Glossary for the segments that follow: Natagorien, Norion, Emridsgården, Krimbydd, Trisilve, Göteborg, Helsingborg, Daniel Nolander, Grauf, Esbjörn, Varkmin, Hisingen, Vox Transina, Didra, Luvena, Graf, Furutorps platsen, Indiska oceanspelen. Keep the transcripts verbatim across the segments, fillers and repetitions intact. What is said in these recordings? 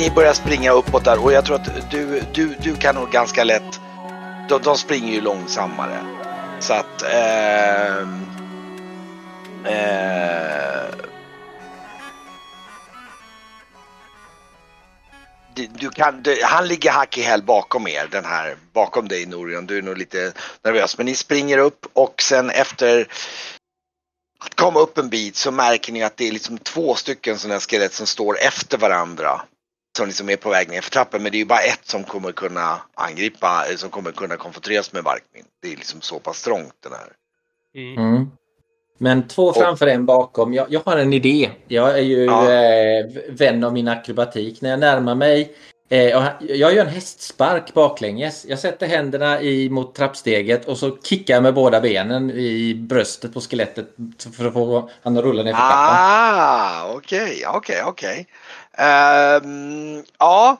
ni börjar springa uppåt där, och jag tror att du, du, du kan nog ganska lätt. De, de springer ju långsammare. Så att eh, eh, du, du kan, du, han ligger hack i häl bakom er, den här bakom dig Norion. Du är nog lite nervös, men ni springer upp, och sen efter att komma upp en bit så märker ni att det är liksom två stycken sådana skelett som står efter varandra, som liksom är på väg ner för trappen. Men det är ju bara ett som kommer kunna angripa, som kommer kunna konfronteras med Varkmin. Det är liksom så pass trångt den här. Mm. Mm. Men två framför och en bakom. Jag, jag har en idé. Jag är ju ja. eh, vän av min akrobatik. När jag närmar mig, eh, jag gör en hästspark baklänges. Jag sätter händerna i, mot trappsteget, och så kickar jag med båda benen i bröstet på skelettet för att få han att rulla ner för trappan. Ah, okej, okej, okej. Um, ja,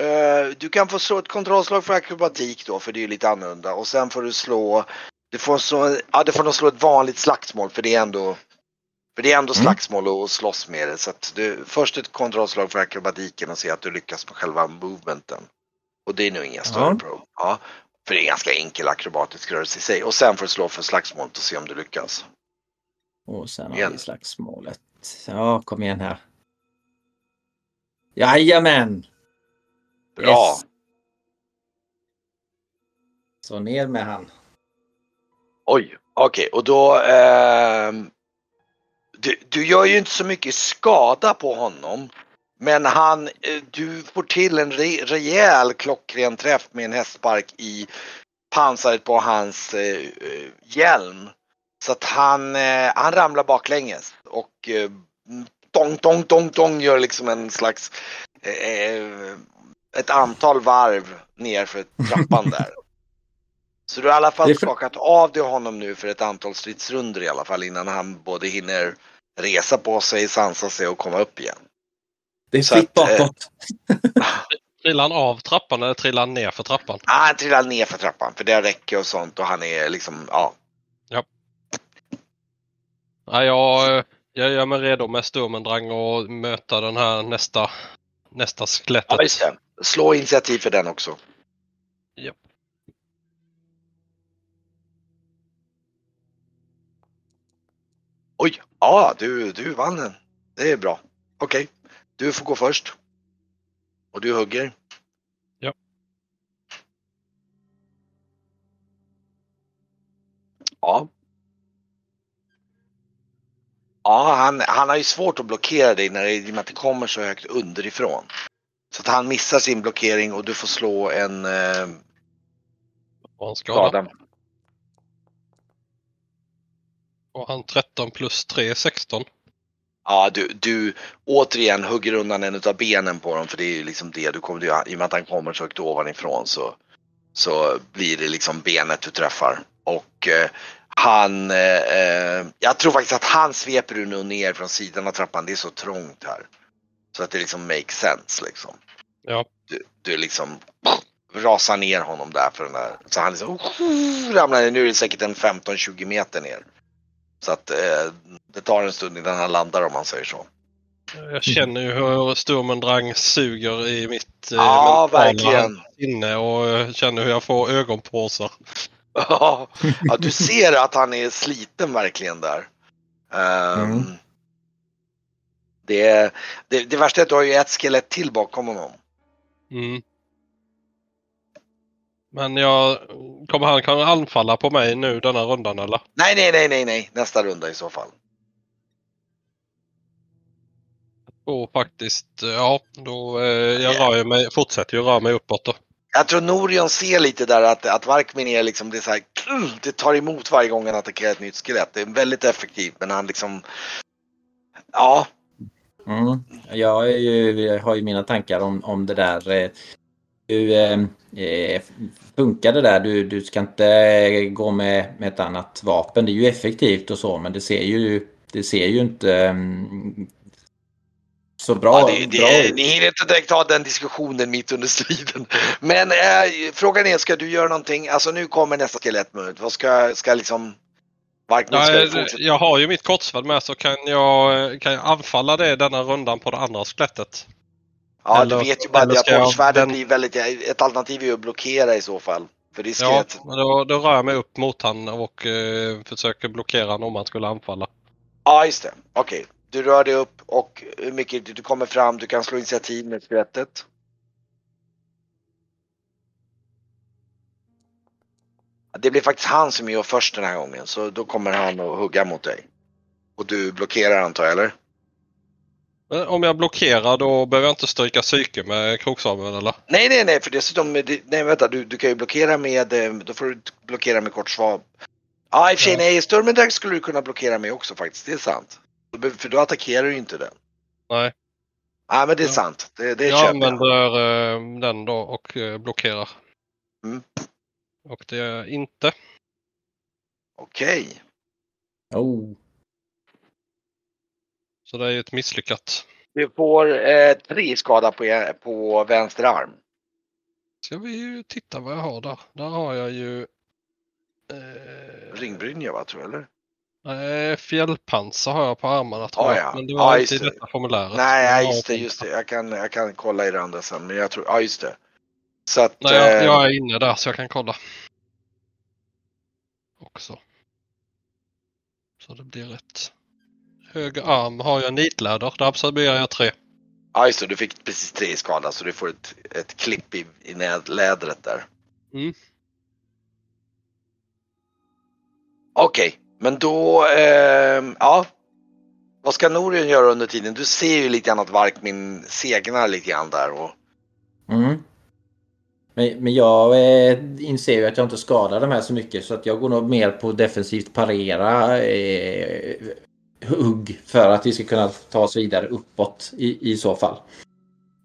uh, du kan få slå ett kontrollslag för akrobatik då, för det är ju lite annorlunda. Och sen får du slå, du får så, ja, du får nog slå ett vanligt slagsmål, för det är ändå, för det är ändå mm. slagsmål och slåss med det. Så att du, först ett kontrollslag för akrobatiken och se att du lyckas med själva movementen. Och det är nog inga större mm. prov. Ja, för det är en ganska enkel akrobatisk rörelse i sig. Och sen får du slå för slagsmålet och se om du lyckas. Och sen har vi slagsmålet. Ja, kom igen här. Jajamän! Bra! Yes. Så ner med han. Oj, okej. Okay. Och då... Eh, du, du gör ju inte så mycket skada på honom. Men han... Eh, du får till en re, rejäl klockren träff med en hästspark i pansaret på hans eh, hjälm. Så att han, eh, han ramlar baklänges. Och... Eh, tong, tong, tong, tong gör liksom en slags eh, ett antal varv ner för trappan där. Så du har i alla fall för... skakat av dig honom nu för ett antal stridsrunder i alla fall, innan han både hinner resa på sig, sansa sig och komma upp igen. Det är fritt bakåt. Eh... Trillar han av trappan eller trillar han ner för trappan? Ja, ah, han trillar ner för trappan, för det räcker och sånt, och han är liksom, ja. Ja. Ja, jag... Jag gör mig redo med stormendrang och möta den här nästa, nästa skelettet. Ja, just det. Slå initiativ för den också. Ja. Oj, ja, du, du vann den. Det är bra. Okej, okay. Du får gå först. Och du hugger. Ja. Ja. Ja, han, han har ju svårt att blockera dig när det, i och med att det kommer så högt underifrån. Så att han missar sin blockering, och du får slå en... Eh, och han skada. Och han tretton plus tre, sexton. Ja, du, du återigen hugger undan en av benen på dem, för det är ju liksom det du kommer... I och med att han kommer så högt ovanifrån så, så blir det liksom benet du träffar. Och... Eh, Han, eh, jag tror faktiskt att han sveper nu ner från sidan av trappan. Det är så trångt här. Så att det liksom makes sense liksom. Ja. Du, du liksom rasar ner honom där för den där. Så han liksom oh, ramlar ner. Nu är det säkert en femton tjugo meter ner. Så att eh, det tar en stund innan han landar, om man säger så. Jag känner ju hur stormendrang suger i mitt eh, ja, verkligen inne, och känner hur jag får ögonpåsar. Ja, du ser att han är sliten verkligen där. Um, mm. det, det, det värsta är att du har ju ett skelett till bakom honom. Mm. Men jag, kommer han kan anfalla på mig nu den här rundan eller? Nej, nej, nej, nej, nej. Nästa runda i så fall. Och faktiskt, ja, då eh, jag rör ju mig, fortsätter ju röra mig uppåt då. Jag tror Norion ser lite där att, att Varkmin är liksom, det är så här, det tar emot varje gång han attackerar ett nytt skelett. Det är väldigt effektivt, men han liksom, ja. Mm. Jag, är ju, jag har ju mina tankar om, om det där. Du, eh, funkar det där? Du, du ska inte gå med, med ett annat vapen. Det är ju effektivt och så, men det ser ju, det ser ju inte... Så bra, ja, det, bra. Det, ni hinner inte direkt ha den diskussionen mitt under striden. Men eh, frågan är, ska du göra någonting? Alltså nu kommer nästa skelettmöte. Vad ska, ska liksom... Varkmin ska jag, jag har ju mitt kortsvärd med, så kan jag, kan jag anfalla det denna rundan på det andra skelettet. Ja, eller, du vet ju bara att diabolsvärden blir väldigt... Ett alternativ är ju att blockera i så fall. För risker ja, att... då, då rör jag mig upp mot han och eh, försöker blockera honom om han skulle anfalla. Ja, just det. Okej. Okay. Du rör dig upp och hur mycket du kommer fram. Du kan slå initiativ med skrättet. Det blir faktiskt han som är först den här gången. Så då kommer han att hugga mot dig. Och du blockerar antar jag, eller? Om jag blockerar då behöver jag inte stryka psyke med kroksamen eller? Nej, nej, nej. För dessutom, nej vänta. Du, du kan ju blockera med, då får du blockera med kort svab. Ja, i och för sig, nej. I Stormendrag skulle du kunna blockera med också faktiskt. Det är sant. För då attackerar du inte den. Nej. Ja, men det är ja. sant. Det, det är jag använder uh, den då och uh, blockerar. Mm. Och det är inte. Okej. Okay. Oh. Så det är ju ett misslyckat. Du får eh, tre skada på, er, på vänster arm. Ska vi ju titta vad jag har där. Där har jag ju... Eh... Ringbrynja va, tror jag, eller? Nej, fjällpansar har jag på armarna tror ah, jag. Ja. Men det var ah, inte i detta formuläret. Nej, ja, just det, just det. Jag kan, jag kan kolla i det andra sen. Men jag tror, ja ah, just det. Så att, nej, jag, jag är inne där så jag kan kolla. Också. Så det blir rätt. Höger arm har jag nitläder. Där absorberar jag tre. Ja just det, du fick precis tre skada. Så du får ett, ett klipp i, i lädret där. Mm. Okej. Okay. Men då, eh, ja, vad ska Norion göra under tiden? Du ser ju lite grann att Varkmin segnar lite grann där. Och... Mm. Men, men jag eh, inser ju att jag inte skadar de här så mycket. Så att jag går nog mer på defensivt parera eh, hugg för att vi ska kunna ta oss vidare uppåt i, i så fall.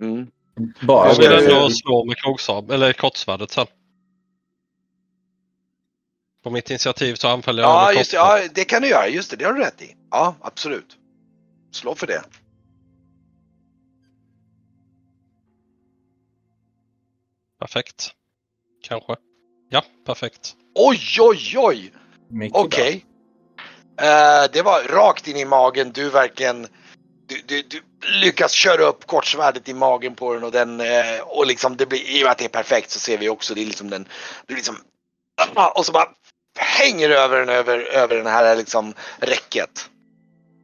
Mm. Bara jag vill ändå slå med krogsab, eller kortsvärdet sen. På mitt initiativ så anfaller jag. Ja, just det, ja, det kan du göra. Just det, det har du rätt i. Ja, absolut. Slå för det. Perfekt. Kanske. Ja, perfekt. Oj, oj, oj! Okej. Okay. Uh, det var rakt in i magen. Du verkligen... Du, du, du lyckas köra upp kortsvärdet i magen på den och den... Uh, och liksom, det blir, i och med att det är perfekt så ser vi också det är liksom den... Du liksom... Uh, och så bara... hänger över den, över, över den här liksom räcket.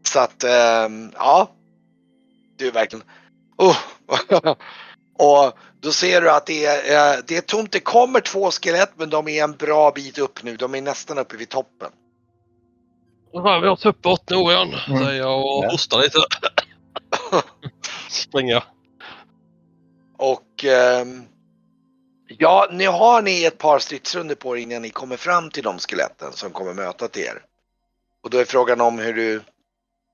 Så att, ähm, ja. Du är verkligen... Oh. Och då ser du att det är, äh, det är tomt. Det kommer två skelett, men de är en bra bit upp nu. De är nästan uppe vid toppen. Då har vi oss uppåt nu igen, mm. säger jag och hostar lite. Springer. Och... Ähm, ja, nu har ni ett par stridsrunder på er innan ni kommer fram till de skeletten som kommer möta till er. Och då är frågan om hur du,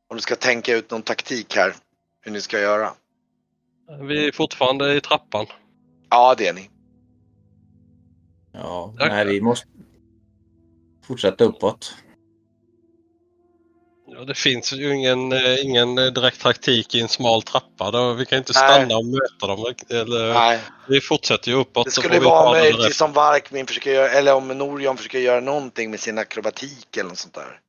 om du ska tänka ut någon taktik här, hur ni ska göra. Vi är fortfarande i trappan. Ja, det är ni. Ja, nej, vi måste fortsätta uppåt. Ja, det finns ju ingen, ingen direkt taktik i en smal trappa. Då vi kan inte stanna nej. och möta dem. Eller, nej. Vi fortsätter ju uppåt. Det skulle vara möjligt som Varkmin försöker göra, eller om Norion försöker göra någonting med sin akrobatik eller något sånt där.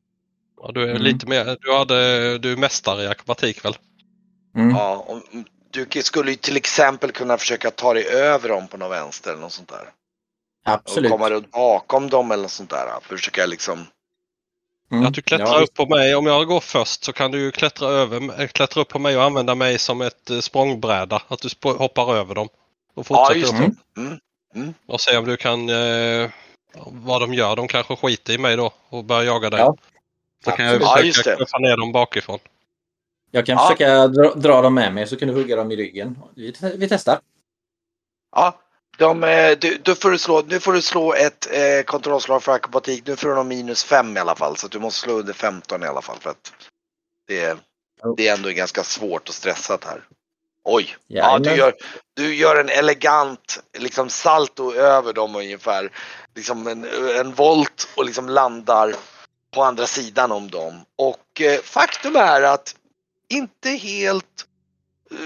Ja, du är mm. lite mer, du, hade, du är mästare i akrobatik väl? Mm. Ja, och du skulle ju till exempel kunna försöka ta dig över dem på någon vänster eller något sånt där. Absolut. Och komma runt bakom dem eller något sånt där. För att försöka liksom... Mm. Att du klättrar ja, upp på mig, om jag går först så kan du ju klättra, över, klättra upp på mig och använda mig som ett språngbräda. Att du sp- hoppar över dem och fortsätter ja, upp. Mm. Mm. Mm. Och se om du kan, eh, vad de gör, de kanske skiter i mig då och börjar jaga dig. Ja. Så kan jag ja, försöka knuffa ner dem bakifrån. Jag kan ja. försöka dra, dra dem med mig så kan du hugga dem i ryggen. Vi, vi testar. Ja. De, du, du får du slå, nu får du slå ett eh, kontrollslag för akrobatik. Nu får du någon minus fem i alla fall. Så att du måste slå under femton i alla fall. För att det, det är ändå ganska svårt och stressat här. Oj! Ja, du, gör, du gör en elegant liksom, salto över dem ungefär. Liksom en, en volt och liksom landar på andra sidan om dem. Och eh, faktum är att inte helt eh,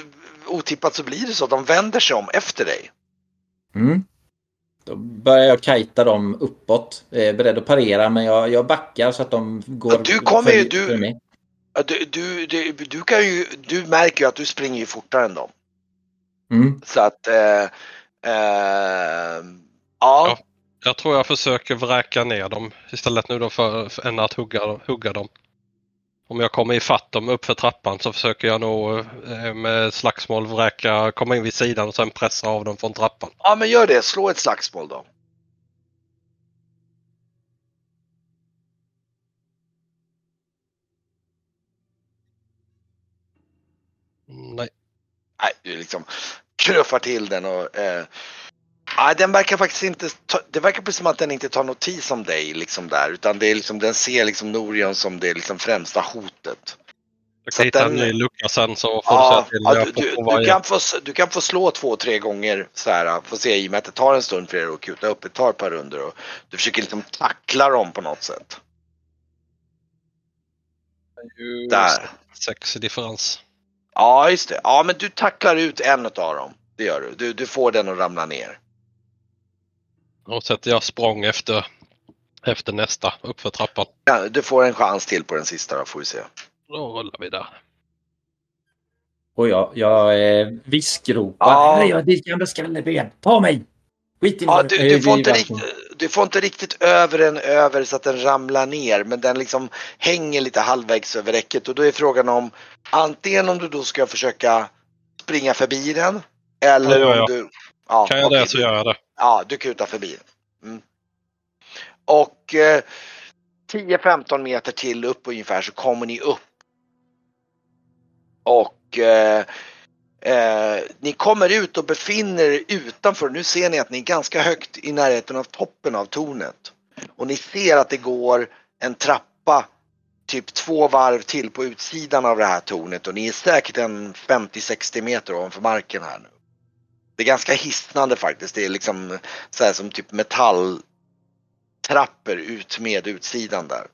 otippat så blir det så att de vänder sig om efter dig. Mm. Då börjar jag kajta dem uppåt. Jag är beredd att parera men jag, jag backar så att de går ja, du kommer ju, du, för mig. Du, du, du, du, kan ju, du märker ju att du springer ju fortare än dem. Mm. Så att eh, eh, ja. ja. Jag tror jag försöker vräka ner dem istället nu då för, för än att hugga, hugga dem. Om jag kommer ifatt dem upp för trappan så försöker jag nog med slagsmål vräka, komma in vid sidan och sen pressa av dem från trappan. Ja, men gör det. Slå ett slagsmål då. Nej. Nej, du liksom knuffar till den och... Eh... Nej, den verkar faktiskt inte ta, det verkar precis som att den inte tar notis om dig liksom där, utan det är liksom, den ser liksom Norion som det liksom främsta hotet. Jag kan hitta en ny lucka sen så får ja, du ja, du, du, du, kan få, du kan få slå två, tre gånger så här, få se i och med att det tar en stund för er att kuta upp, det tar ett par runder och du försöker liksom tackla dem på något sätt. Där. Sex i differens. Ja, just det. Ja, men du tacklar ut en av dem. Det gör du. du. Du får den att ramla ner. Och sätter jag språng efter, efter nästa, upp för trappan. Ja, du får en chans till på den sista då, får vi se. Då rullar vi där. Och jag, jag eh, viskropar. Ja. Nej, jag har ditt gamla skalleben. Ta mig! Skit i ja, du, du, får inte rikt, du får inte riktigt över den över så att den ramlar ner. Men den liksom hänger lite halvvägs över räcket. Och då är frågan om antingen om du då ska försöka springa förbi den. Eller ja, ja, ja. Om du, ja, kan jag okay. det så gör jag det. Ja, du kutar förbi. Mm. Och eh, tio femton meter till upp ungefär så kommer ni upp. Och eh, eh, ni kommer ut och befinner er utanför. Nu ser ni att ni är ganska högt i närheten av toppen av tornet. Och ni ser att det går en trappa typ två varv till på utsidan av det här tornet. Och ni är säkert en femtio sextio meter ovanför marken här nu. Det är ganska hisnande faktiskt. Det är liksom så här som typ metalltrappor ut med utsidan där.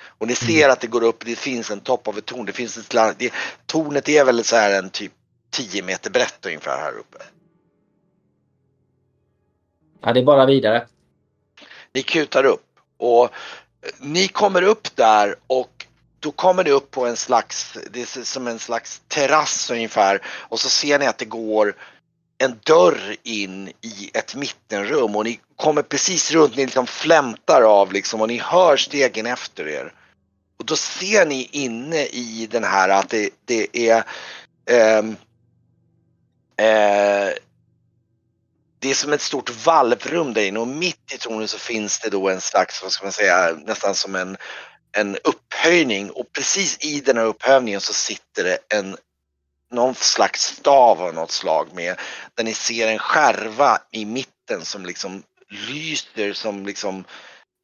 Och ni ser att det går upp. Det finns en topp av ett torn. Det finns ett land, det, tornet är väl så här en typ tio meter brett ungefär här uppe. Ja, det är bara vidare. Ni kutar upp. Och ni kommer upp där och då kommer ni upp på en slags, det är som en slags terrass ungefär. Och så ser ni att det går en dörr in i ett mittenrum och ni kommer precis runt, ni liksom flämtar av liksom och ni hör stegen efter er. Och då ser ni inne i den här att det, det är eh, eh, det är som ett stort valvrum där inne och mitt i tornet så finns det då en slags, vad ska man säga, nästan som en, en upphöjning och precis i den här upphöjningen så sitter det en någon slags stav av något slag med där ni ser en skärva i mitten som liksom lyser som liksom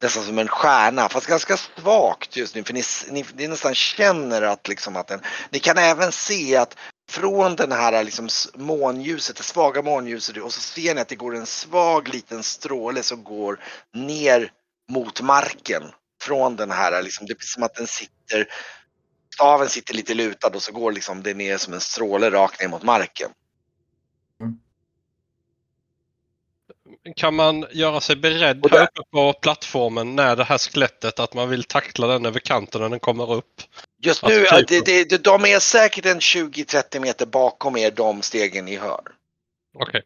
nästan som en stjärna fast ganska svagt just nu för ni, ni, ni nästan känner att liksom att den, ni kan även se att från den här liksom månljuset, det svaga månljuset och så ser ni att det går en svag liten stråle som går ner mot marken från den här liksom, det är som att den sitter staven sitter lite lutad och så går liksom det ner som en stråle rakt ner mot marken. Mm. Kan man göra sig beredd här uppe på plattformen när det här skelettet att man vill tackla den över kanten när den kommer upp? Just nu, alltså, typ... det, det, de är säkert en tjugo trettio meter bakom er de stegen ni hör. Okej. Okay.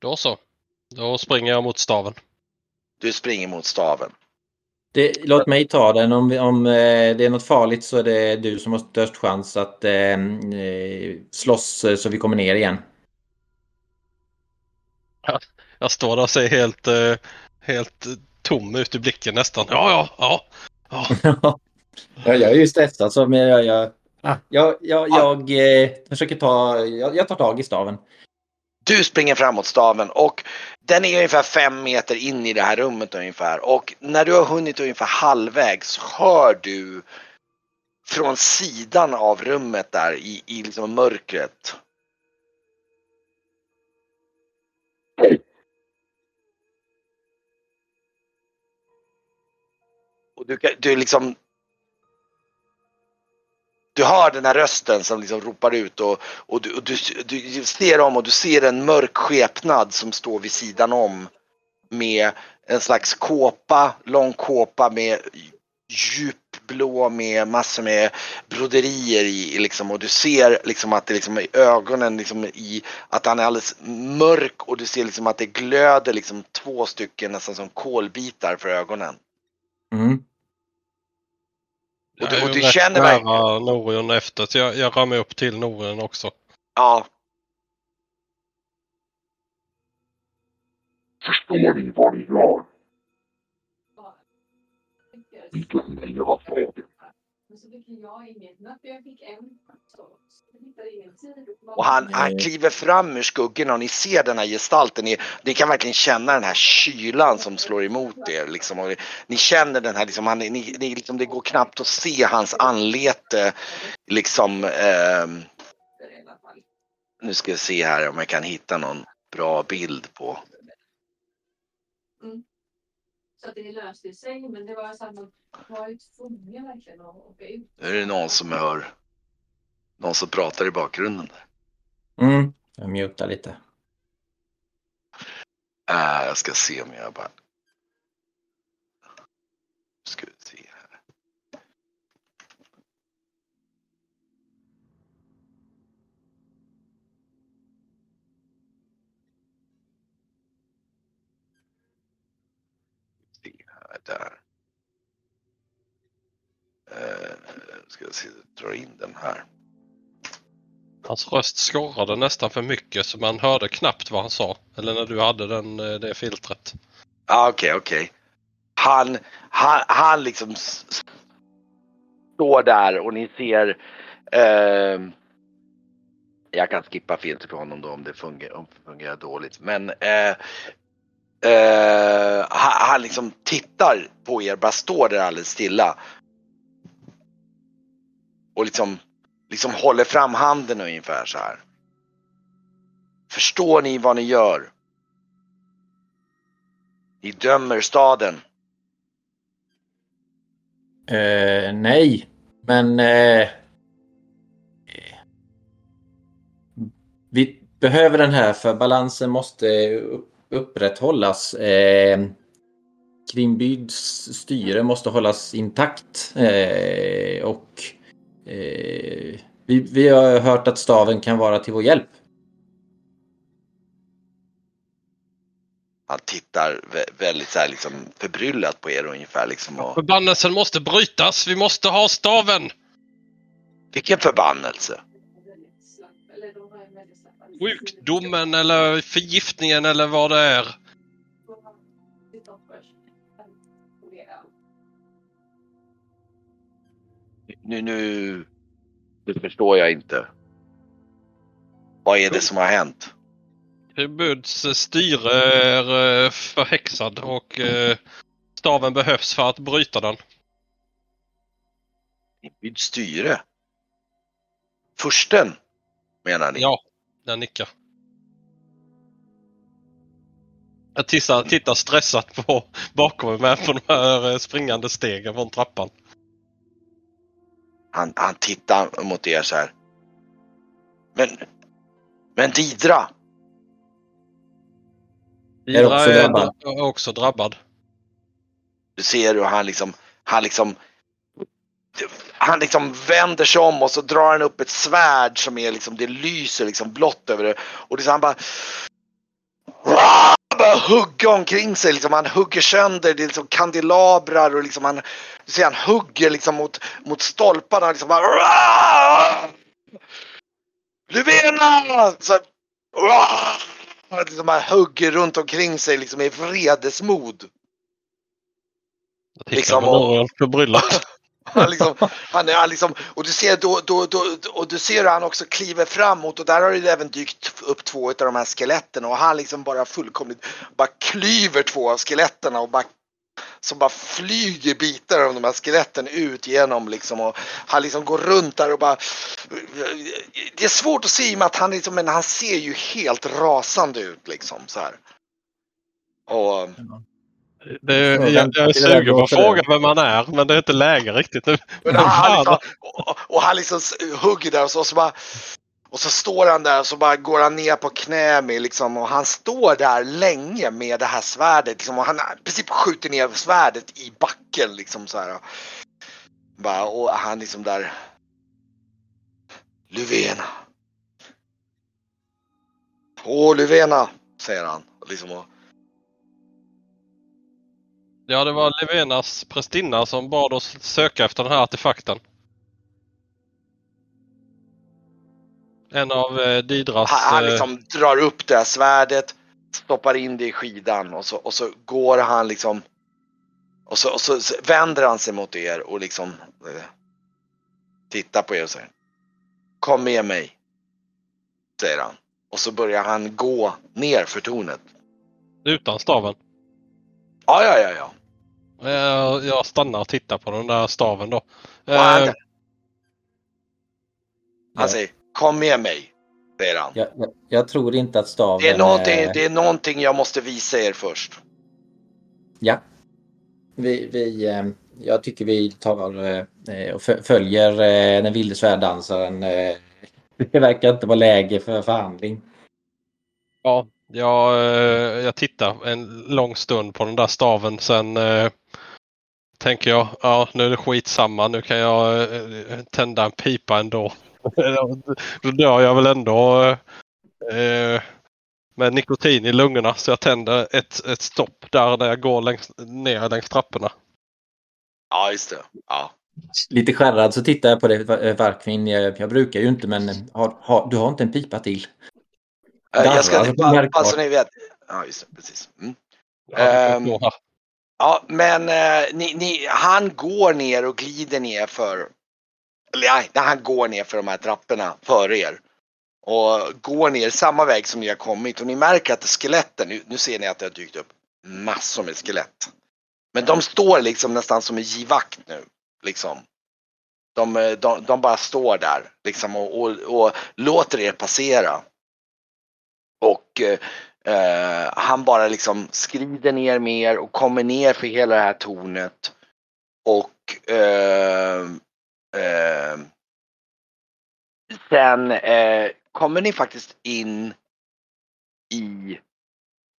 Då så. Då springer jag mot staven. Du springer mot staven. Det, låt mig ta den. Om, om det är något farligt så är det du som har störst chans att eh, slåss så vi kommer ner igen. Jag, jag står där och ser helt, helt tom ut i blicken nästan. Ja, ja, ja. ja. ja jag är ju stressad så men jag, jag, jag, jag, jag, jag försöker ta, jag, jag tar tag i staven. Du springer framåt staven och den är ungefär fem meter in i det här rummet ungefär. Och när du har hunnit ungefär halvvägs hör du från sidan av rummet där i, i liksom mörkret. Och du, du liksom... Du hör den här rösten som liksom ropar ut och, och, du, och du, du ser om och du ser en mörk skepnad som står vid sidan om med en slags kåpa, lång kåpa med djupblå med massor med broderier i liksom, och du ser liksom att det liksom i ögonen liksom i att han är alldeles mörk, och du ser liksom att det glöder liksom två stycken nästan som kolbitar för ögonen. Mm. Och du, och du känner mig Norion efter, så jag, jag ramar upp till Norion också. Ja. Förstår ni vad ni gör? Vi kunde göra frågan. Och han, han kliver fram ur skuggen, och ni ser den här gestalten. Ni, ni kan verkligen känna den här kylan som slår emot er. Liksom. Och ni känner den här, liksom, han, ni, ni, liksom, det går knappt att se hans anlete. Liksom, eh, nu ska jag se här om jag kan hitta någon bra bild på. Mm. Så att det löste i sig, men det var så att man var ju tvungen verkligen att åka ut. Är det någon som hör? Någon som pratar i bakgrunden där? Mm, jag mutar lite. Äh, jag ska se om jag bara... Ska vi se här. Där. Eh, ska jag se, dra in den här. Hans röst skorrade nästan för mycket, så man hörde knappt vad han sa. Eller när du hade den, det filtret. Ah, okej, okej. Han, han, han liksom står där, och ni ser... Eh, jag kan skippa filter på honom då om det fungerar, om det fungerar dåligt. Men... Eh, Uh, han, han liksom tittar på er, bara står där alldeles stilla och liksom liksom håller fram handen ungefär så här. Förstår ni vad ni gör? Ni dömer staden. Uh, nej, men uh, vi behöver den här, för balansen måste upp upprätthållas. Eh, Krimbydds styre måste hållas intakt, eh, och eh, vi, vi har hört att staven kan vara till vår hjälp. Han tittar vä- väldigt så här, liksom, förbryllat på er ungefär. Liksom, och... Förbannelsen måste brytas. Vi måste ha staven. Vilken förbannelse? Sjukdomen eller förgiftningen eller vad det är. Nu, nu, det förstår jag inte. Vad är det som har hänt? Krimbyds styre är förhäxad, och staven behövs för att bryta den. Krimbyds styre? Försten, menar ni? Ja. Den nickar. Jag tittar, tittar stressat på bakom mig på de här springande stegen från trappan. Han, han tittar mot er så här. Men, men Didra. Didra är, är, drabbad. är också drabbad. Du ser hur han liksom, han liksom... Han liksom vänder sig om, och så drar han upp ett svärd som är liksom, det lyser liksom blått över det. Och det är så han bara, han bara hugger omkring sig liksom, han hugger sönder, det är liksom kandelabrar, och liksom han, du ser han hugger liksom mot, mot stolparna liksom bara, Luvena! Så han liksom hugger runt omkring sig liksom i vredesmod. Liksom och förbryllat. Han liksom, han, han liksom, och du ser då, då, då, och du ser hur han också kliver framåt, och där har det även dykt upp två av de här skeletten, och han liksom bara fullkomligt bara klyver två av skeletterna, och bara som bara flyger bitar av de här skeletten ut genom liksom, och han liksom går runt där och bara, det är svårt att se i och med att han liksom, men han ser ju helt rasande ut liksom så här. Och det är, jag, jag är sugen på att fråga vem man är, men det är inte läge riktigt nu. Men han liksom, och, och han liksom hugger där, och så, och, så bara, och så står han där, och så bara går han ner på knä med liksom, och han står där länge med det här svärdet liksom, och han i princip skjuter ner svärdet i backen liksom så här. Va? Och han liksom där. Luvena. Åh, Luvena, säger han. Liksom och... Ja, det var Luvenas prästinna som bad oss söka efter den här artefakten. En av eh, Didras... Han, han liksom eh... drar upp det här svärdet, stoppar in det i skidan och så, och så går han liksom... Och så, och så, så vänder han sig mot er och liksom eh, tittar på er och säger: kom med mig, säger han. Och så börjar han gå ner för tornet. Utan staven? Ja, ja, ja, ja. Jag, jag stannar och tittar på den där staven då. Och han eh... han säger, kom med mig, säger han. Jag, jag, jag tror inte att staven... Det är någonting, är... det är någonting jag måste visa er först. Ja. Vi, vi, jag tycker vi tar och följer den vilde svärddansaren. Det verkar inte vara läge för förhandling. Ja, jag, jag tittar en lång stund på den där staven. Sen eh, tänker jag, ja, nu är det skitsamma. Nu kan jag eh, tända en pipa ändå. Då dör jag väl ändå eh, med nikotin i lungorna. Så jag tänder ett, ett stopp där, där jag går längs, ner längs trapporna. Ja, just det. Ja. Lite skärrad så tittar jag på det, Varkvin. Jag, jag brukar ju inte, men har, har, du har inte en pipa till. Äh, jag ska alltså, bara, bara så ni vet. Ja, just det, precis. Mm. Ja, um, ja, men eh, ni, ni, han går ner och glider ner för... Eller nej, han går ner för de här trapporna före er. Och går ner samma väg som ni har kommit. Och ni märker att skeletten... Nu, nu ser ni att det har dykt upp massor med skelett. Men de står liksom nästan som en givakt nu. Liksom. De, de, de bara står där liksom, och, och, och låter er passera. Och eh, han bara liksom skrider ner mer och kommer ner för hela det här tornet. Och eh, eh, sen eh, kommer ni faktiskt in i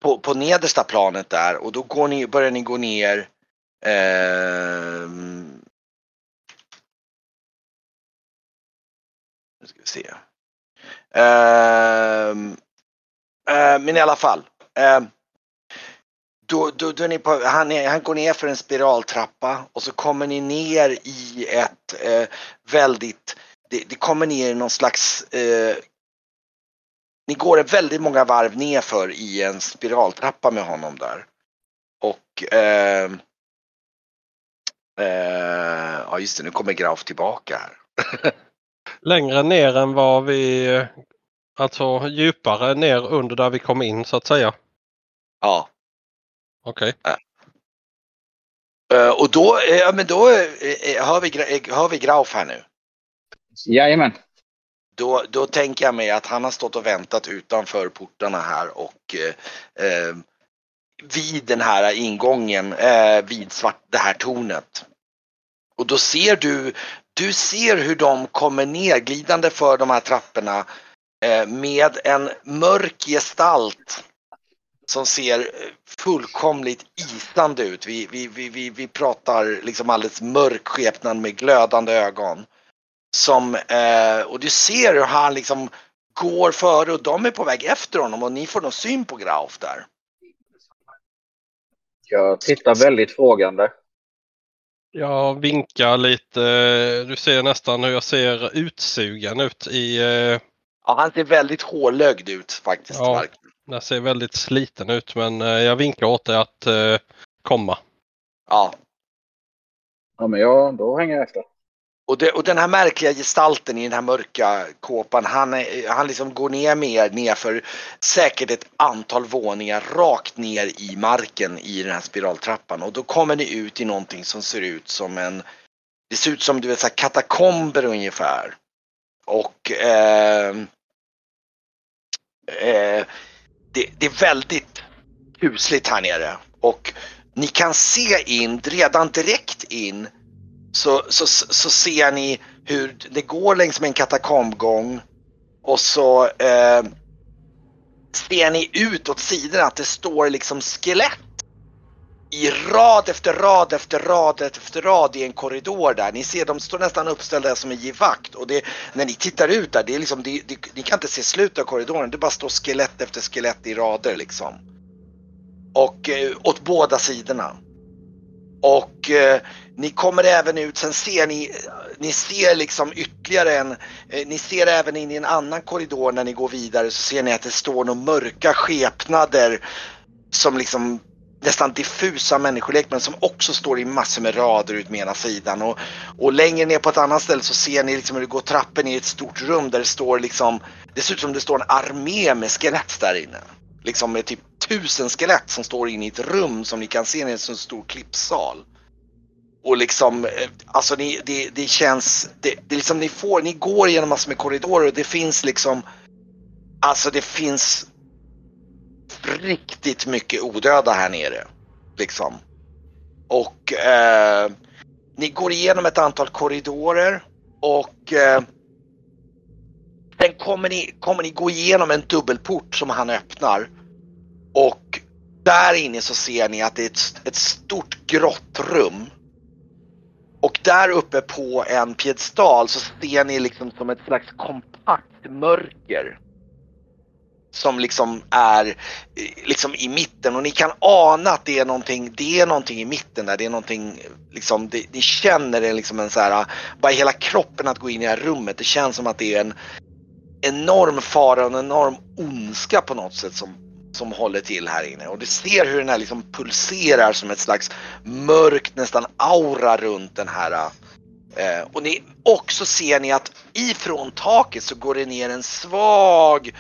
på, på nedersta planet där, och då går ni, börjar ni gå ner eh, nu ska vi se. Uh, uh, men i alla fall. Uh, då, då, då är ni på, han, är, han går ner för en spiraltrappa. Och så kommer ni ner i ett uh, väldigt... Det, det kommer ner i någon slags... Uh, ni går väldigt många varv nerför i en spiraltrappa med honom där. Och... Uh, uh, ja just det, nu kommer Graf tillbaka här. Längre ner än vad vi, alltså djupare ner under där vi kom in så att säga. Ja. Okej. Okay. Uh, och då, ja men då uh, hör, vi, hör vi Graf här nu. Jajamän. Då, då tänker jag mig att han har stått och väntat utanför portarna här och uh, uh, vid den här ingången, uh, vid svart, det här tornet. Och då ser du, du ser hur de kommer ner glidande för de här trapporna eh, med en mörk gestalt som ser fullkomligt isande ut. Vi, vi, vi, vi, vi pratar liksom alldeles mörk skepnad med glödande ögon. Som, eh, och du ser hur han liksom går före och de är på väg efter honom och ni får någon syn på Graf där. Jag tittar väldigt frågande. Jag vinkar lite. Du ser nästan hur jag ser utsugen ut i... Ja, han ser väldigt hårlögd ut faktiskt. Ja, han ser väldigt sliten ut. Men jag vinkar åt dig att uh, komma. Ja. Ja, men jag, då hänger jag efter. Och, det, och den här märkliga gestalten i den här mörka kåpan. Han, är, han liksom går ner mer ner för säkert ett antal våningar rakt ner i marken i den här spiraltrappan. Och då kommer ni ut i någonting som ser ut som en... Det ser ut som du vet, så här katakomber ungefär. Och... Eh, eh, det, det är väldigt kusligt här nere. Och ni kan se in, redan direkt in... Så, så, så ser ni hur det går längs med en katakombgång och så eh, ser ni ut åt sidan att det står liksom skelett i rad efter rad efter rad efter rad i en korridor där. Ni ser, de står nästan uppställda som en givakt. Och det, när ni tittar ut där, det är liksom, det, det, ni kan inte se slutet av korridoren. Det bara står skelett efter skelett i rader liksom. Och eh, åt båda sidorna. Och eh, ni kommer även ut, sen ser ni, ni ser liksom ytterligare en, eh, ni ser även in i en annan korridor när ni går vidare, så ser ni att det står några mörka skepnader som liksom nästan diffusa människolek, men som också står i massor med rader ut med ena sidan. Och, och längre ner på ett annat ställe så ser ni liksom hur det går trappen i ett stort rum där det står liksom, det ser ut som det står en armé med skelett där inne. Liksom med typ tusen skelett som står inne i ett rum som ni kan se i en sån stor klippsal. Och liksom, alltså ni, det, det känns, det, det liksom ni får, ni går genom massor med korridorer och det finns liksom, alltså det finns riktigt mycket odöda här nere. Liksom. Och eh, ni går igenom ett antal korridorer och eh, sen kommer ni, kommer ni gå igenom en dubbelport som han öppnar. Och där inne så ser ni att det är ett, ett stort grått rum. Och där uppe på en piedestal så ser ni liksom som ett slags kompakt mörker. Som liksom är liksom i mitten, och ni kan ana att det är någonting, det är någonting i mitten där, det är någonting liksom, det, ni känner det liksom en så här, bara hela kroppen att gå in i det här rummet, det känns som att det är en enorm fara och en enorm ondska på något sätt som, som håller till här inne, och du ser hur den här liksom pulserar som ett slags mörkt nästan aura runt den här. Eh, och ni också ser ni att ifrån taket så går det ner en svag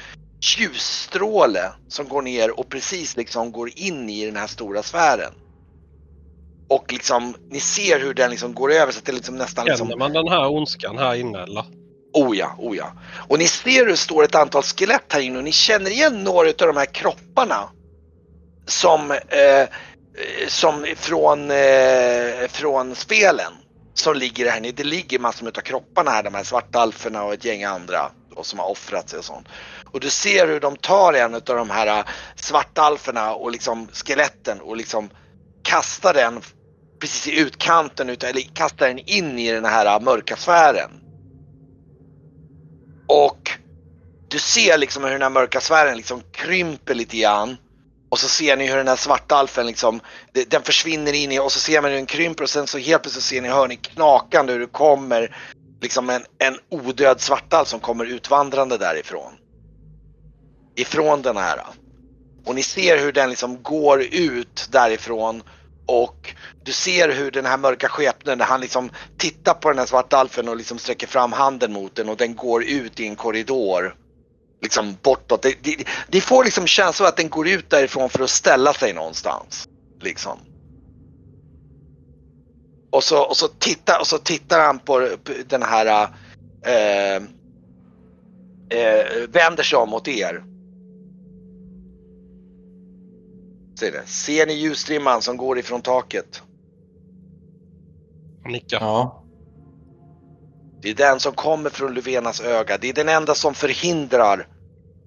ljusstråle som går ner och precis liksom går in i den här stora sfären. Och liksom, ni ser hur den liksom går över så att det liksom nästan liksom... Känner man den här ondskan här inne eller? Oh ja, oh ja. Och ni ser hur det står ett antal skelett här inne och ni känner igen några av de här kropparna som, eh, som från, eh, från spelen som ligger här inne. Det ligger massor av kropparna här, de här svartalferna och ett gäng andra. Och som har offrat sig och sånt. Och du ser hur de tar en av de här svartalferna och liksom skeletten och liksom kastar den precis i utkanten utav, eller kastar den in i den här mörka sfären. Och du ser liksom hur den här mörka sfären liksom krymper lite grann. Och så ser ni hur den här svartalfen liksom, den försvinner in i, och så ser man hur den krymper och sen så helt plötsligt så ser ni, hör ni knakande hur det kommer liksom en, en odöd svartal som kommer utvandrande därifrån. Ifrån den här. Och ni ser hur den liksom går ut därifrån. Och du ser hur den här mörka skepnen, han liksom tittar på den här svartalfen och liksom sträcker fram handen mot den. Och den går ut i en korridor. Liksom bortåt. Det, det, det får liksom känslan att den går ut därifrån för att ställa sig någonstans. Liksom. Och så, och, så tittar, och så tittar han på den här, eh, eh, vänder sig om åt er. Ser ni, ser ni ljusstrimman som går ifrån taket? Nicka. Ja. Det är den som kommer från Luvenas öga. Det är den enda som förhindrar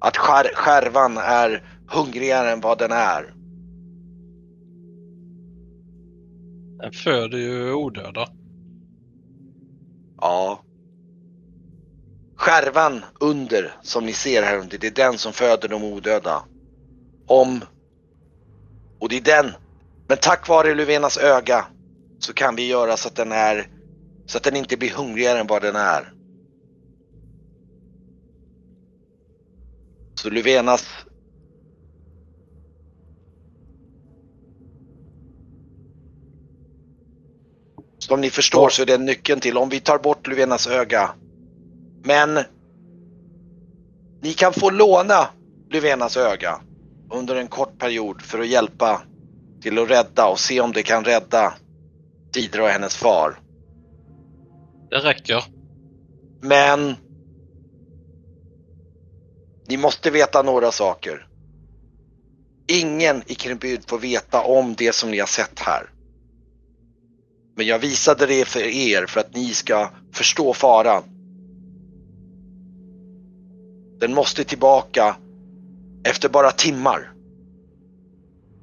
att skär, skärvan är hungrigare än vad den är. Den föder ju odöda. Ja. Skärvan under, som ni ser här under, det är den som föder de odöda. Om. Och det är den. Men tack vare Luvenas öga så kan vi göra så att den är, så att den inte blir hungrigare än vad den är. Så Luvenas som ni förstår så är det nyckeln till om vi tar bort Luvenas öga. Men ni kan få låna Luvenas öga under en kort period för att hjälpa till att rädda och se om det kan rädda Didra och hennes far. Det räcker. Men ni måste veta några saker. Ingen i Krimbydd får veta om det som ni har sett här. Men jag visade det för er för att ni ska förstå faran. Den måste tillbaka efter bara timmar.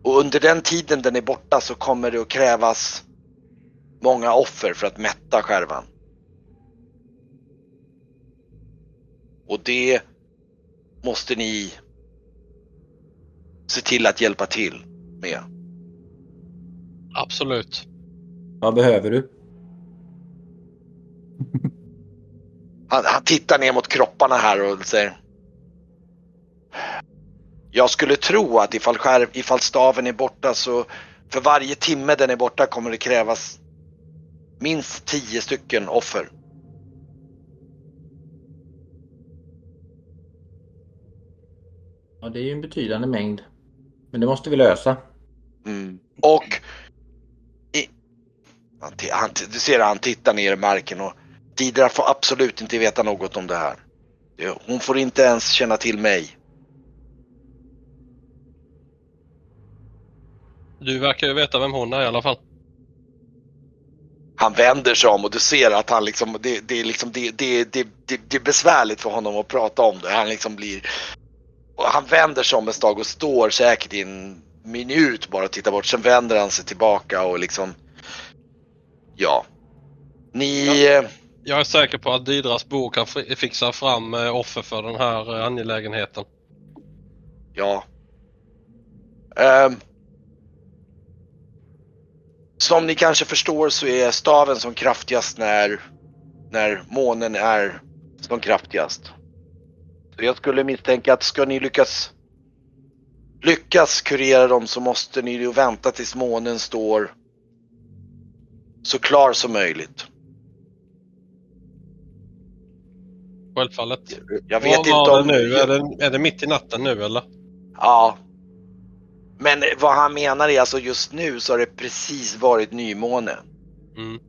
Och under den tiden den är borta så kommer det att krävas många offer för att mätta skärvan. Och det måste ni se till att hjälpa till med. Absolut. Vad behöver du? Han, han tittar ner mot kropparna här och säger: jag skulle tro att ifall, skärv, ifall staven är borta, så för varje timme den är borta kommer det krävas minst tio stycken offer. Ja, det är ju en betydande mängd. Men det måste vi lösa. Mm. Och i, han, han, du ser att han tittar ner i marken, och Didra får absolut inte veta något om det här. Hon får inte ens känna till mig. Du verkar ju veta vem hon är i alla fall. Han vänder sig om och du ser att han liksom, det, det, är, liksom, det, det, det, det, det är besvärligt för honom att prata om det. Han liksom blir... Och han vänder sig om en stag och står säkert i en minut bara och tittar bort. Sen vänder han sig tillbaka och liksom... Ja. Ni... Jag, jag är säker på att Didras bor kan fixa fram offer för den här angelägenheten. Ja. Ehm... Um. Som ni kanske förstår så är staven som kraftigast när, när månen är som kraftigast. Så jag skulle misstänka att ska ni lyckas lyckas kurera dem, så måste ni ju vänta tills månen står så klar som möjligt. Självfallet. Jag vet inte om... det nu? Är det, är det mitt i natten nu eller? Ja. Men vad han menar är alltså just nu så har det precis varit nymåne. Mm.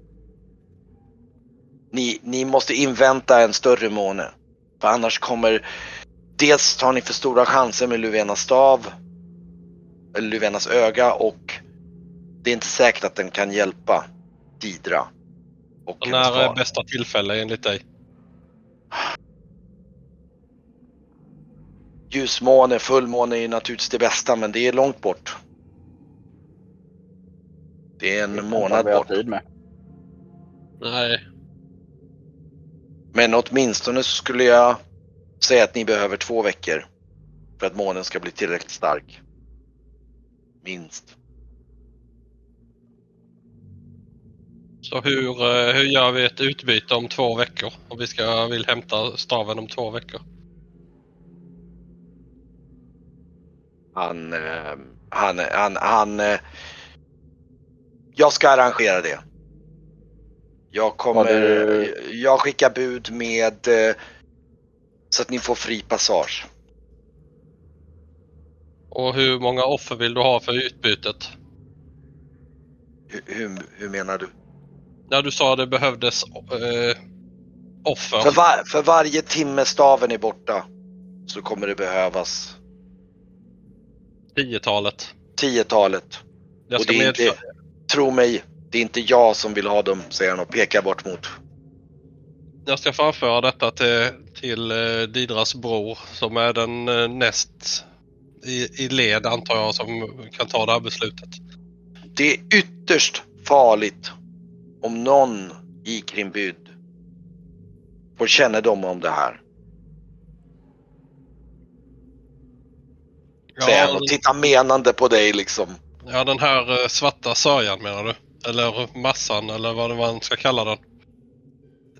Ni, ni måste invänta en större måne. För annars kommer... Dels tar ni för stora chanser med Luvenas stav. Eller Luvenas öga. Och det är inte säkert att den kan hjälpa Didra. Och och när är bästa tillfälle enligt dig? Ljusmåne, fullmåne är naturligtvis det bästa, men det är långt bort. Det är en det är månad bort. Tid med. Nej. Men åtminstone så skulle jag säga att ni behöver två veckor för att månen ska bli tillräckligt stark. Minst. Så hur, hur gör vi ett utbyte om två veckor? Om vi ska vill hämta staven om två veckor? Han, han, han, han, jag ska arrangera det. Jag kommer, du... jag skickar bud med, så att ni får fri passage. Och hur många offer vill du ha för utbytet? Hur, hur, hur menar du? Ja, du sa det behövdes äh, offer. För, var, för varje timme staven är borta så kommer det behövas... Tiotalet. Tiotalet. Jag ska och det är inte, tro mig, det är inte jag som vill ha dem, säger han och pekar bort mot. Jag ska framföra detta till, till Didras bror, som är den näst i, i led, antar jag, som kan ta det här beslutet. Det är ytterst farligt om någon i Krimbydd får kännedom om det här. Ja, och titta menande på dig liksom. Ja, den här svarta sörjan menar du? Eller massan, eller vad man ska kalla den.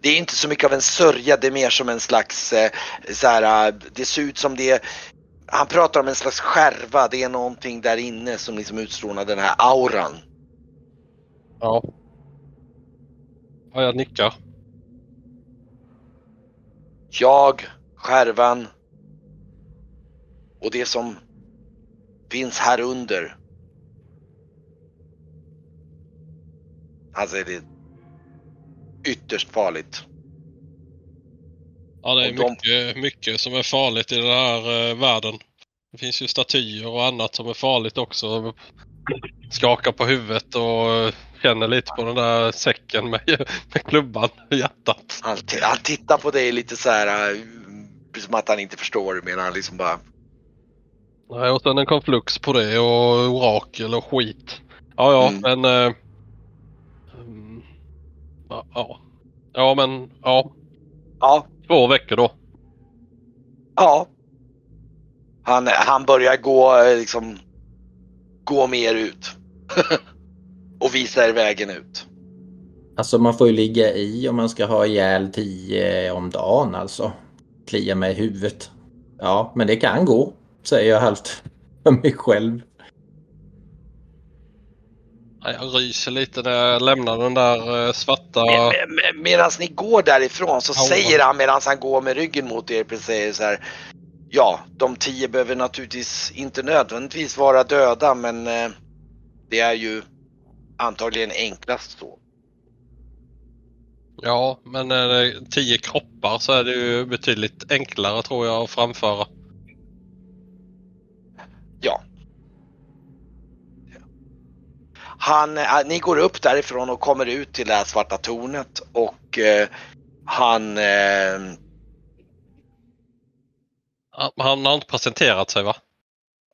Det är inte så mycket av en sörja, det är mer som en slags eh, så här, det ser ut som det. Han pratar om en slags skärva. Det är någonting där inne som liksom utstrålar den här auran. Ja. Ja, jag nickar. Jag, skärvan och det som finns här under. Alltså det är ytterst farligt. Ja, det är de... mycket, mycket som är farligt i den här eh, världen. Det finns ju statyer och annat som är farligt också. Skakar på huvudet och känner lite på den där säcken med, med klubban i hjärtat. Han, t- han tittar på dig lite så här, som att han inte förstår vad du menar. Han liksom bara... Nej, och sen en konflux på det och orakel och skit. Ja, ja, mm. men... Äh, um, ja, ja. Ja, men... Ja. Ja. Två veckor då. Ja. Han, han börjar gå liksom... Gå mer ut. Och visa er vägen ut. Alltså man får ju ligga i om man ska ha ihjäl tio om dagen alltså. Klia mig i huvudet. Ja, men det kan gå. Säger jag halvt för mig själv. Jag ryser lite när jag lämnar den där svarta... Med, med, medan ni går därifrån så ja. Säger han medan han går med ryggen mot er precis så här. Ja, de tio behöver naturligtvis inte nödvändigtvis vara döda, men det är ju antagligen enklast så. Ja, men när det är tio kroppar så är det ju betydligt enklare tror jag att framföra. Ja. Han, ni går upp därifrån och kommer ut till det här svarta tornet och eh, han... Eh, han har inte presenterat sig va?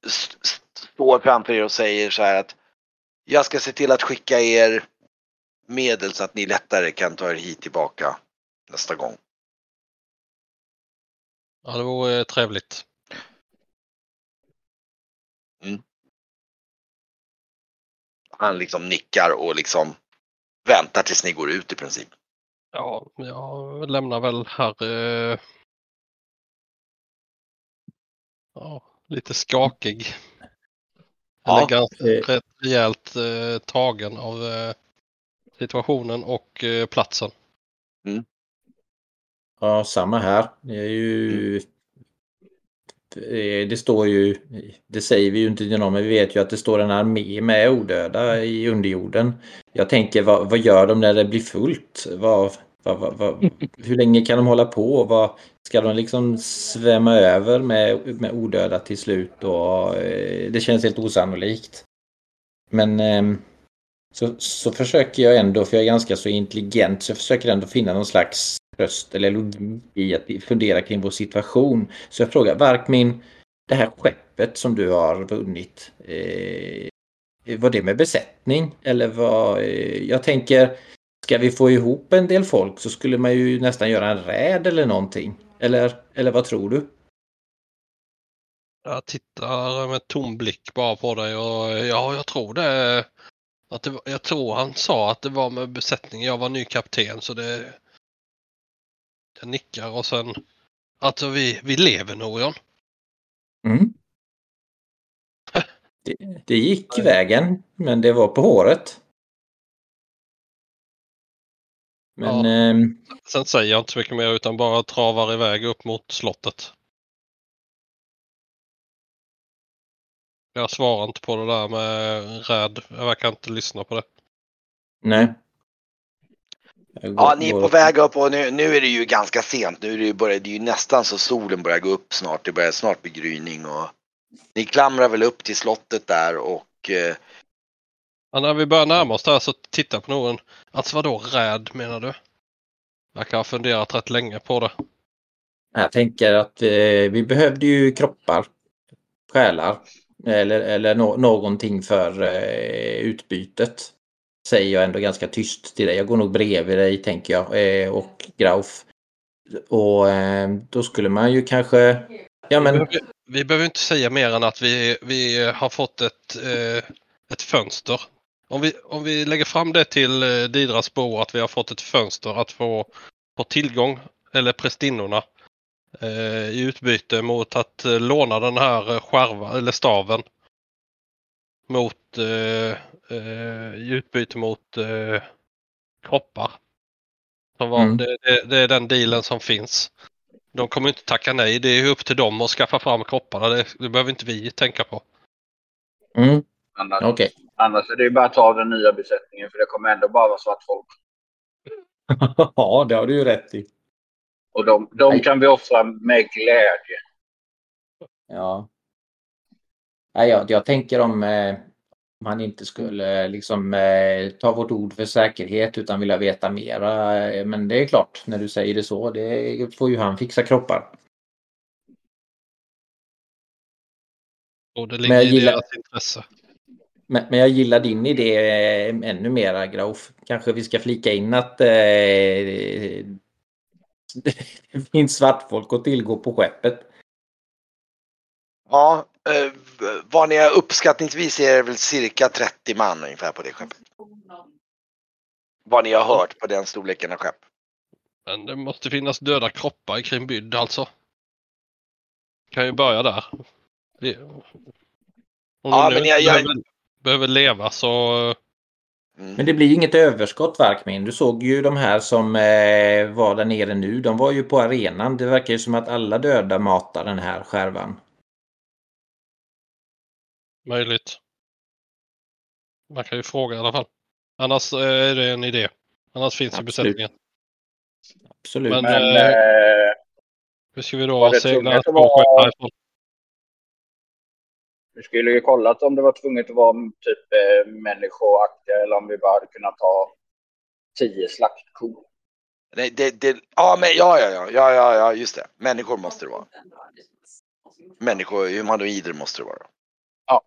St- står framför er och säger så här att jag ska se till att skicka er medel så att ni lättare kan ta er hit tillbaka nästa gång. Ja, det vore trevligt. Mm. Han liksom nickar och liksom väntar tills ni går ut i princip. Ja, jag lämnar väl här eh... ja, lite skakig. Ja. Eller ganska rätt rejält eh, tagen av eh... situationen och eh, platsen. Mm. Ja, samma här. Det är ju mm. det, det står ju, det säger vi ju inte till någon, men vi vet ju att det står en armé med odöda i underjorden. Jag tänker, vad, vad gör de när det blir fullt? Vad, vad, vad, vad, hur länge kan de hålla på? Vad, ska de liksom svämma över med, med odöda till slut? Och, eh, det känns helt osannolikt. Men eh, Så, så försöker jag ändå, för jag är ganska så intelligent, så jag försöker ändå finna någon slags röst eller logik i att fundera kring vår situation. Så jag frågar, Varkmin, det här skeppet som du har vunnit, eh, var det med besättning? Eller vad, eh, jag tänker, ska vi få ihop en del folk så skulle man ju nästan göra en räd eller någonting. Eller, eller vad tror du? Jag tittar med tom blick bara på dig och ja, jag tror det. Att det var, jag tror han sa att det var med besättning. Jag var ny kapten så det... Jag nickar och sen... Alltså vi, vi lever, Norion. Mm. det, det gick i vägen, men det var på håret. Men... Ja. Eh, sen säger jag inte så mycket mer utan bara travar iväg upp mot slottet. Jag svarar inte på det där med rädd. Jag verkar inte lyssna på det. Nej. Går, ja, ni är på går... väg upp och nu, nu är det ju ganska sent. Nu är det ju, började, det är ju nästan så solen börjar gå upp snart. Det börjar snart bli gryning och ni klamrar väl upp till slottet där och... Eh... Ja, när vi börjar närma oss där så tittar på någon. Alltså vadå rädd menar du? Jag kan ha funderat rätt länge på det. Jag tänker att eh, vi behövde ju kroppar. Själar. Eller, eller no- någonting för eh, utbytet. Säger jag ändå ganska tyst till dig. Jag går nog bredvid dig, tänker jag. Eh, och Grauf. Och eh, då skulle man ju kanske... Ja, men... vi, behöver, vi behöver inte säga mer än att vi, vi har fått ett, eh, ett fönster. Om vi, om vi lägger fram det till eh, Didras bo att vi har fått ett fönster att få, få tillgång, eller prästinnorna. I utbyte mot att låna den här skärva eller staven mot eh, eh, i utbyte mot eh, kroppar. Som var, mm. det, det, det är den dealen som finns. De kommer inte tacka nej. Det är upp till dem att skaffa fram kropparna. Det, det behöver inte vi tänka på. Mm. Annars, okay. Annars är det ju bara att ta av den nya besättningen för det kommer ändå bara vara svart folk. Ja, det har du ju rätt i. Och de, de kan vi offra med glädje. Ja. Ja, jag, jag tänker om eh, man inte skulle liksom, eh, ta vårt ord för säkerhet utan vilja veta mera. Men det är klart, när du säger det så, det får ju han fixa kroppar. Och det ligger i gillar... deras intresse. Men, men jag gillar din idé ännu mer, Grauf. Kanske vi ska flika in att eh, det finns svartfolk att tillgå på skeppet. Ja, eh, vad ni är uppskattningsvis är det väl cirka trettio man ungefär på det skeppet. Vad ni har hört på den storleken av skepp. Men det måste finnas döda kroppar i Krimbydd alltså. Kan ju börja där. Det... Om ja, men jag, jag... Behöver, behöver leva så... Mm. Men det blir ju inget överskott, Verkmin. Du såg ju de här som eh, var där nere nu. De var ju på arenan. Det verkar ju som att alla döda matar den här skärvan. Möjligt. Man kan ju fråga i alla fall. Annars eh, är det en idé. Annars finns ju besättningen. Absolut. Men, men eh, eh, hur ska vi då segla två skepp härifrån? Vi skulle ju kolla om det var tvunget att vara typ människoaktiga eller om vi bara hade kunnat ta tio slaktkor. Nej, det, det, ja, men ja, ja, ja, ja, ja, just det. Människor måste det vara. Människor, humanoider måste det vara. Ja.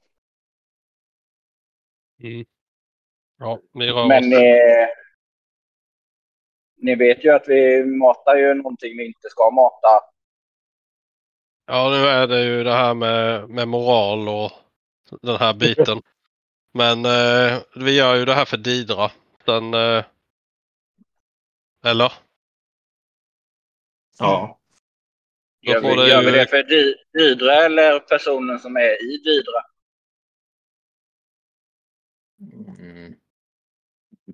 Mm. Ja, men ni, ni vet ju att vi matar ju någonting vi inte ska mata. Ja, nu är det ju det här med, med moral och den här biten. Men eh, vi gör ju det här för Didra. Den, eh, eller? Ja. Gör vi, det, gör ju... vi det för di- Didra eller personen som är i Didra? Mm.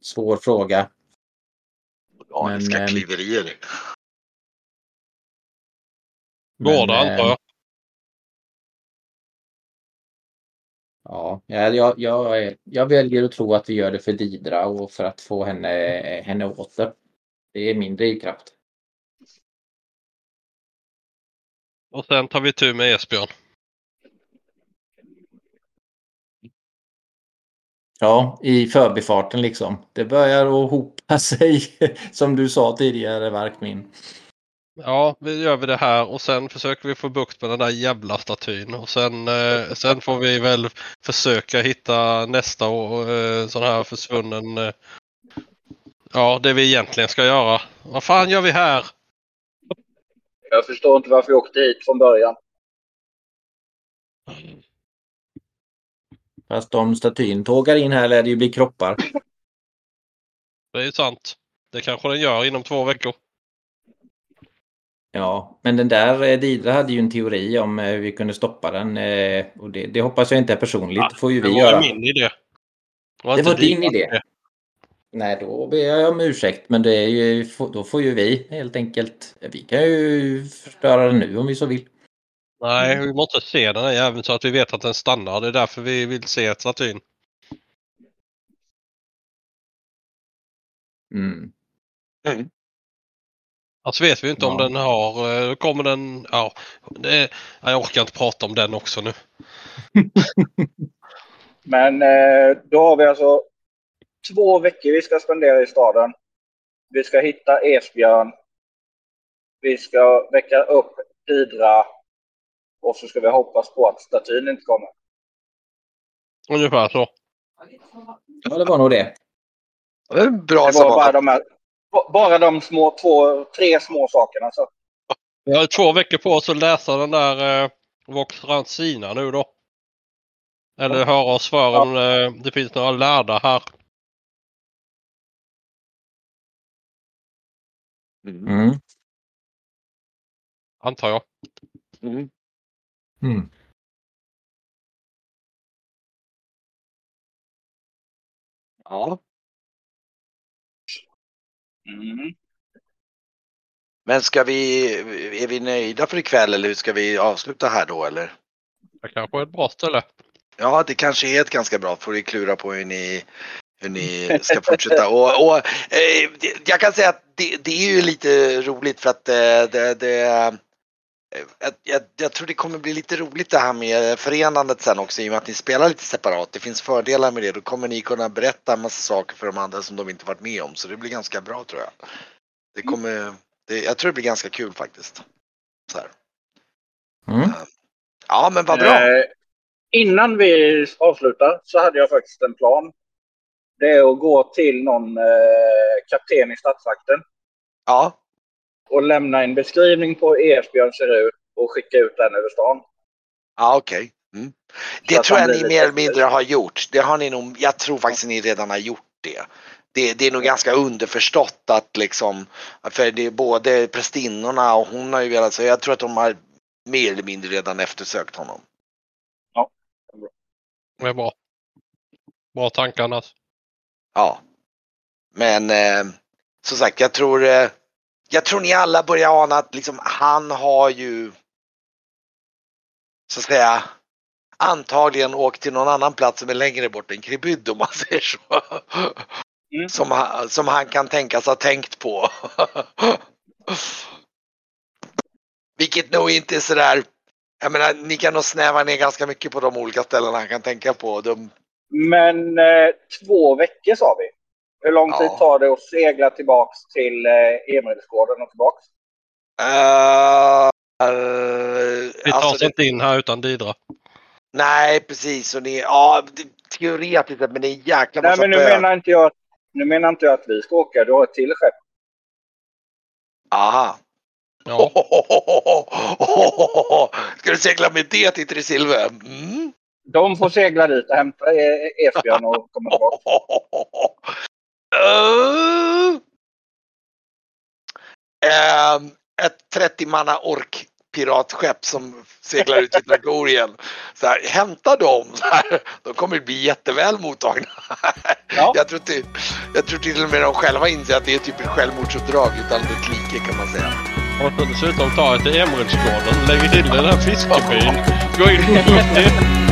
Svår fråga. Organiska kliverier. Båda, antar jag. Ja, jag, jag, jag väljer att tro att vi gör det för Didra och för att få henne, henne åter. Det är min drivkraft. Och sen tar vi tur med Esbjörn. Ja, i förbifarten liksom. Det börjar att hopa sig, som du sa tidigare, Verkmin. Ja, vi gör vi det här och sen försöker vi få bukt med den där jävla statyn. Och sen, eh, sen får vi väl försöka hitta nästa eh, sån här försvunnen... Eh, ja, det vi egentligen ska göra. Vad fan gör vi här? Jag förstår inte varför vi åkte hit från början. Fast om statyn tågar in här lär det ju bli kroppar. Det är ju sant. Det kanske den gör inom två veckor. Ja, men den där Didra hade ju en teori om hur vi kunde stoppa den. Och det, det hoppas jag inte är personligt. Ja, får ju vi det var göra. Min idé. Det var, det var din idé. idé. Nej, då ber jag om ursäkt. Men det är ju, då får ju vi helt enkelt. Vi kan ju förstöra den nu om vi så vill. Nej, vi måste se den här jäveln så att vi vet att den stannar. Det är därför vi vill se statyn. Mm. Mm. Alltså vet vi inte om ja. den har... Kommer den... Ja, det, jag orkar inte prata om den också nu. Men då har vi alltså två veckor vi ska spendera i staden. Vi ska hitta Esbjörn. Vi ska väcka upp Didra. Och så ska vi hoppas på att statyn inte kommer. Ungefär så. Ja, det var nog det. Det är bra det var bara de här... Bara de små, två, tre små sakerna. Så. Jag har två veckor på oss att läsa den där eh, Vox Transina nu då. Eller höra oss för ja. om eh, det finns några lärda här. Mm. Antar jag. Mm. Mm. Ja. Mm. Men ska vi, är vi nöjda för ikväll eller ska vi avsluta här då eller? Det kanske är ett bra ställe. Ja, det kanske är ett ganska bra, får ni klura på hur ni, hur ni ska fortsätta. och, och, eh, jag kan säga att det, det är ju lite roligt för att eh, det, det, eh, jag, jag tror det kommer bli lite roligt det här med förenandet sen också i och med att ni spelar lite separat. Det finns fördelar med det, då kommer ni kunna berätta en massa saker för de andra som de inte varit med om. Så det blir ganska bra tror jag. Det kommer... Det, jag tror det blir ganska kul faktiskt. Så här. Mm. Ja, men vad bra. Eh, innan vi avslutar så hade jag faktiskt en plan. Det är att gå till någon eh, kapten i statsvakten. Ja. Och lämna en beskrivning på Esbjörn ser ut och skicka ut den över stan. Ja, okej. Okay. Mm. Det tror jag ni mer eller mindre har gjort. Det har ni nog, jag tror faktiskt ni redan har gjort det. Det, det är nog ganska underförstått att liksom, för det är både prästinnorna och hon har ju velat säga, jag tror att de har mer eller mindre redan eftersökt honom. Ja, det är bra. Bra tankar annars. Ja, men eh, som sagt, jag tror, eh, jag tror ni alla börjar ana att liksom, han har ju så att säga antagligen åkt till någon annan plats som är längre bort än Krimbydd om man säger så. Mm. Som, han, som han kan tänkas ha tänkt på. Vilket nog inte är sådär, jag menar, ni kan nog snäva ner ganska mycket på de olika ställen han kan tänka på. De... Men eh, två veckor sa vi. Hur lång tid ja. tar det att segla tillbaks till eh, Emridsgården och tillbaks? Uh, uh, vi tar alltså oss det... inte in här utan Didra. Nej, precis. Och ni, ja, det, teoretiskt, men det är en jäkla massa. Nej, men nu bör. menar inte jag nu menar inte jag att vi ska åka. Du har ett till skepp. Aha. Ja. Oh, oh, oh, oh, oh, oh. Ska du segla med det till Trisilve? Mm. De får segla dit och hämta Esbjörn och komma tillbaka. uh, um, ett trettio-manna ork piratskepp som seglar ut till Natagorien. Så här, hämta dem. Så här, de kommer bli jätteväl mottagna. Ja. Jag, tror till, jag tror till och med de själva inser att det är typ ett självmordsuppdrag utan ett like kan man säga. Och dessutom tar jag till Emridsgården, lägger till den här fiskebyn, går in och upp till